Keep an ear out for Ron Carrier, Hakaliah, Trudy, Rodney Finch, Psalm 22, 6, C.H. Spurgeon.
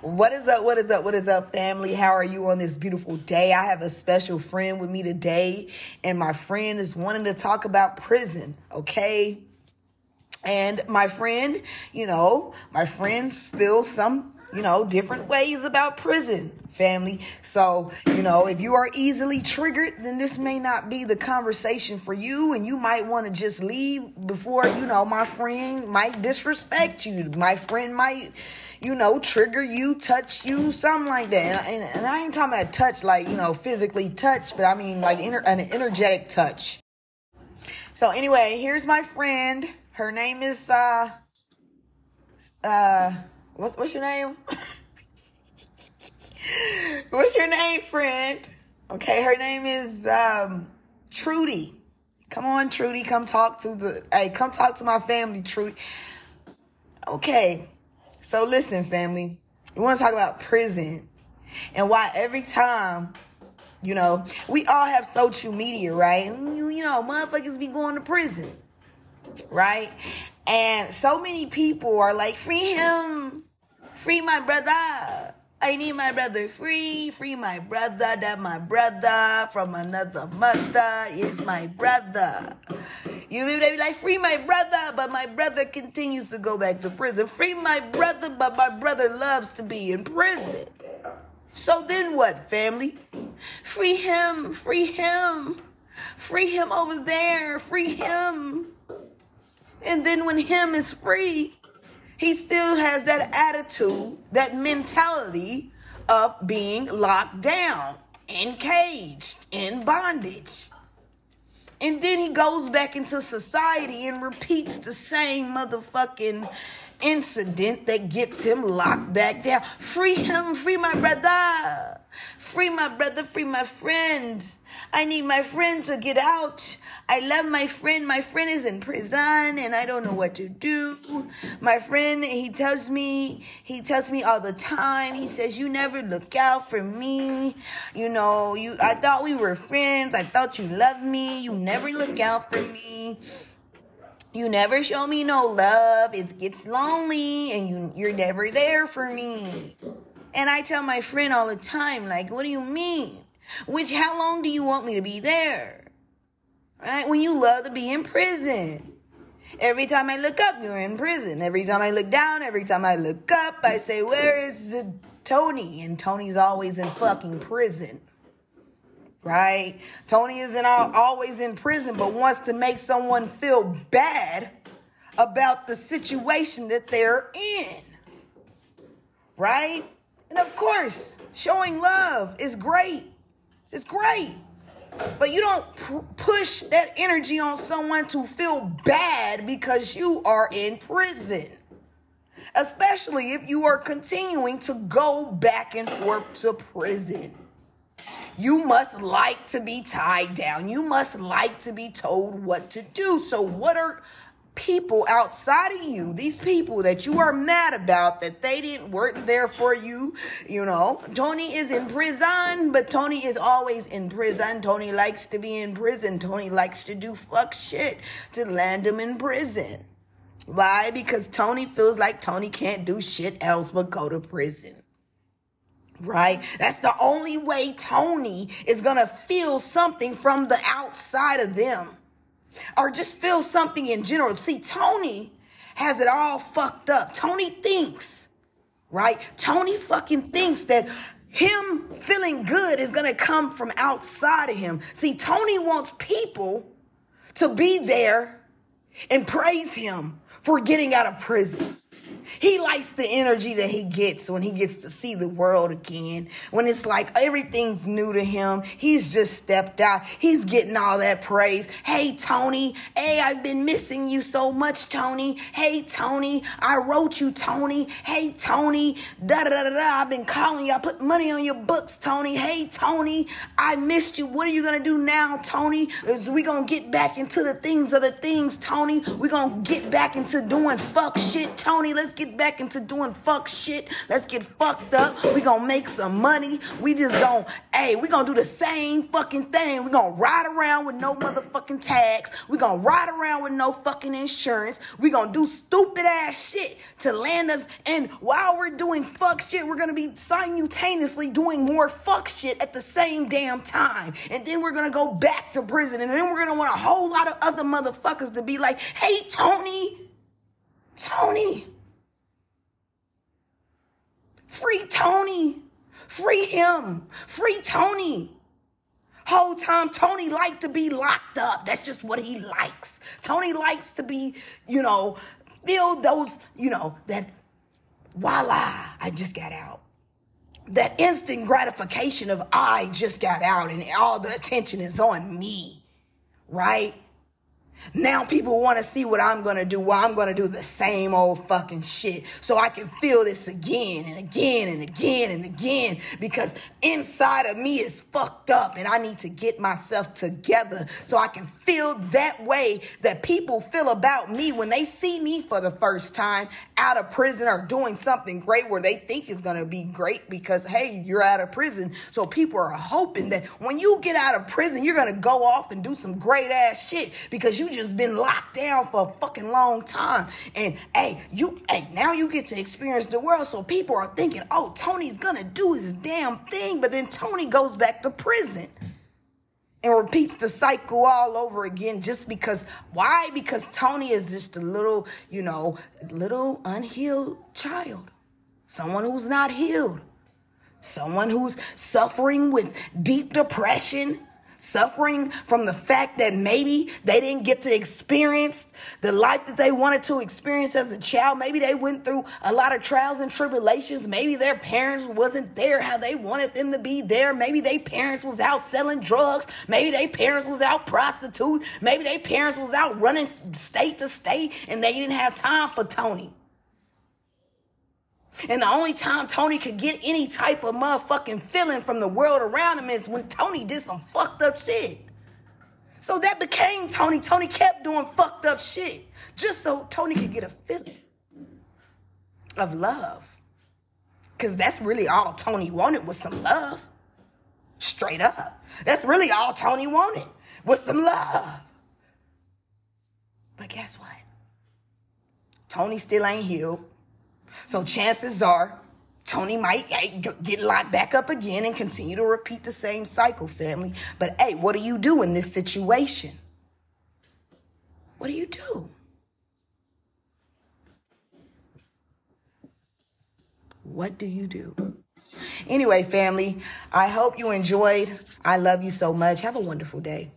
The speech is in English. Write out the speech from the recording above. What is up? What is up? What is up, family? How are you on this beautiful day? I have a special friend with me today, and my friend is wanting to talk about prison, okay? And my friend, my friend feels some, different ways about prison, family. So, if you are easily triggered, then this may not be the conversation for you. And you might want to just leave before, my friend might disrespect you. My friend might, trigger you, touch you, something like that. And I ain't talking about touch, like, physically touch, but I mean like an energetic touch. So anyway, here's my friend. Her name is, what's your name? What's your name, friend? Okay, her name is Trudy. Come on, Trudy, come talk to my family, Trudy. Okay, so listen, family. We want to talk about prison and why every time, we all have social media, right? Motherfuckers be going to prison, right? And so many people are like, free him, free my brother. I need my brother free, free my brother, that my brother from another mother is my brother. You mean they be like, free my brother, but my brother continues to go back to prison. Free my brother, but my brother loves to be in prison. So then what, family? Free him, free him, free him over there, free him. And then when him is free, he still has that attitude, that mentality of being locked down, encaged, in bondage. And then he goes back into society and repeats the same motherfucking incident that gets him locked back down. Free him, free my brother. Free my brother, free my friend. I need my friend to get out. I love my friend. My friend is in prison and I don't know what to do. My friend, he tells me all the time. He says, you never look out for me. I thought we were friends. I thought you loved me. You never look out for me. You never show me no love. It gets lonely and you're never there for me. And I tell my friend all the time, like, what do you mean? How long do you want me to be there? Right? When you love to be in prison. Every time I look up, you're in prison. Every time I look down, every time I look up, I say, where is Tony? And Tony's always in fucking prison. Right? Tony isn't always in prison, but wants to make someone feel bad about the situation that they're in. Right? And of course, showing love is great. It's great. But you don't push that energy on someone to feel bad because you are in prison. Especially if you are continuing to go back and forth to prison. You must like to be tied down. You must like to be told what to do. So what are people outside of you, these people that you are mad about, that they didn't work there for you, Tony is in prison, but Tony is always in prison. Tony likes to be in prison. Tony likes to do fuck shit to land him in prison. Why? Because Tony feels like Tony can't do shit else but go to prison. Right? That's the only way Tony is gonna feel something from the outside of them. Or just feel something in general. See, Tony has it all fucked up. Tony thinks, right? Tony fucking thinks that him feeling good is going to come from outside of him. See, Tony wants people to be there and praise him for getting out of prison. He likes the energy that he gets when he gets to see the world again. When it's like everything's new to him. He's just stepped out. He's getting all that praise. Hey, Tony. Hey, I've been missing you so much, Tony. Hey, Tony. I wrote you, Tony. Hey, Tony. Da-da-da-da-da. I've been calling you. I put money on your books, Tony. Hey, Tony. I missed you. What are you going to do now, Tony? We're going to get back into the things, Tony. We're going to get back into doing fuck shit, Tony. Let's get back into doing fuck shit. Let's get fucked up. We gonna make some money. We just gonna, hey, we gonna do the same fucking thing. We gonna ride around with no motherfucking tags. We gonna ride around with no fucking insurance. We gonna do stupid ass shit to land us. And while we're doing fuck shit, we're gonna be simultaneously doing more fuck shit at the same damn time. And then we're gonna go back to prison. And then we're gonna want a whole lot of other motherfuckers to be like, hey, Tony, free Tony, free him, free Tony. Whole time Tony liked to be locked up. That's just what he likes. Tony likes to be, feel those, that voila, I just got out. That instant gratification of I just got out and all the attention is on me, right? Now people want to see what I'm going to do. Well, I'm going to do the same old fucking shit so I can feel this again and again and again and again, because inside of me is fucked up and I need to get myself together so I can feel that way that people feel about me when they see me for the first time out of prison or doing something great where they think is going to be great because, hey, you're out of prison. So people are hoping that when you get out of prison, you're going to go off and do some great ass shit because you just been locked down for a fucking long time. And hey, now you get to experience the world. So people are thinking, oh, Tony's gonna do his damn thing. But then Tony goes back to prison and repeats the cycle all over again just because. Why? Because Tony is just a little unhealed child. Someone who's not healed. Someone who's suffering with deep depression. Suffering from the fact that maybe they didn't get to experience the life that they wanted to experience as a child. Maybe they went through a lot of trials and tribulations. Maybe their parents wasn't there how they wanted them to be there. Maybe their parents was out selling drugs. Maybe their parents was out prostituting. Maybe their parents was out running state to state and they didn't have time for Tony. And the only time Tony could get any type of motherfucking feeling from the world around him is when Tony did some fucked up shit. So that became Tony. Tony kept doing fucked up shit just so Tony could get a feeling of love. Because that's really all Tony wanted was some love. Straight up. That's really all Tony wanted was some love. But guess what? Tony still ain't healed. So chances are Tony might get locked back up again and continue to repeat the same cycle, family. But, hey, what do you do in this situation? What do you do? What do you do? Anyway, family, I hope you enjoyed. I love you so much. Have a wonderful day.